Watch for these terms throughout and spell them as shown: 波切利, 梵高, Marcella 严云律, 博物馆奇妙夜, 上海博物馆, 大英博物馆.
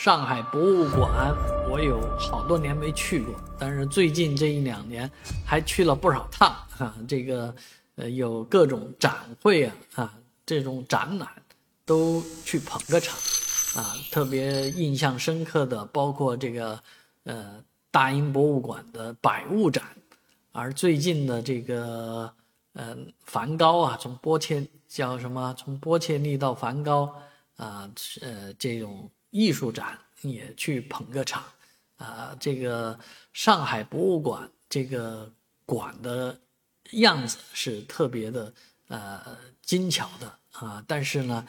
上海博物馆我有好多年没去过，但是最近这一两年还去了不少趟啊。这个有各种展会啊这种展览都去捧个场啊。特别印象深刻的包括这个大英博物馆的百物展，而最近的这个梵高啊，从波切利到梵高啊，这种艺术展也去捧个场啊。这个上海博物馆这个馆的样子是特别的精巧的啊，但是呢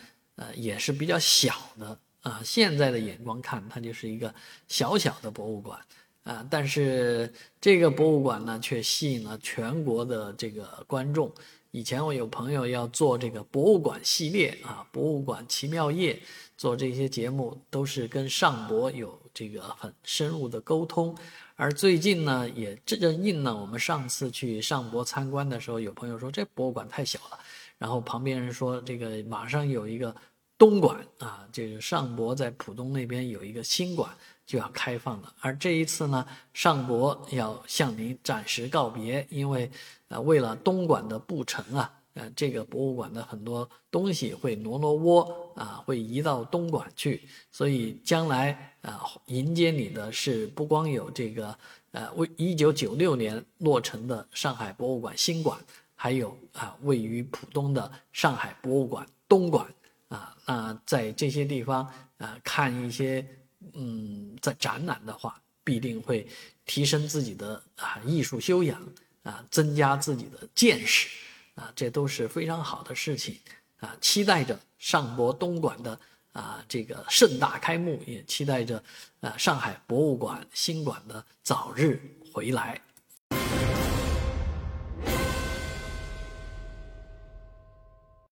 也是比较小的啊。现在的眼光看它就是一个小小的博物馆啊，但是这个博物馆呢却吸引了全国的这个观众。以前我有朋友要做这个博物馆系列啊，博物馆奇妙夜，做这些节目都是跟上博有这个很深入的沟通。而最近呢也正应了我们上次去上博参观的时候，有朋友说这博物馆太小了，然后旁边人说这个马上有一个东馆啊，这个上博在浦东那边有一个新馆就要开放了。而这一次呢上博要向您暂时告别，因为为了东馆的布城啊，这个博物馆的很多东西会挪窝啊，会移到东馆去。所以将来迎接你的是不光有这个为1996年落成的上海博物馆新馆，还有位于浦东的上海博物馆东馆啊。那在这些地方看一些在展览的话，必定会提升自己的艺术修养啊，增加自己的见识。啊，这都是非常好的事情啊！期待着上博东馆的这个盛大开幕，也期待着上海博物馆新馆的早日回来。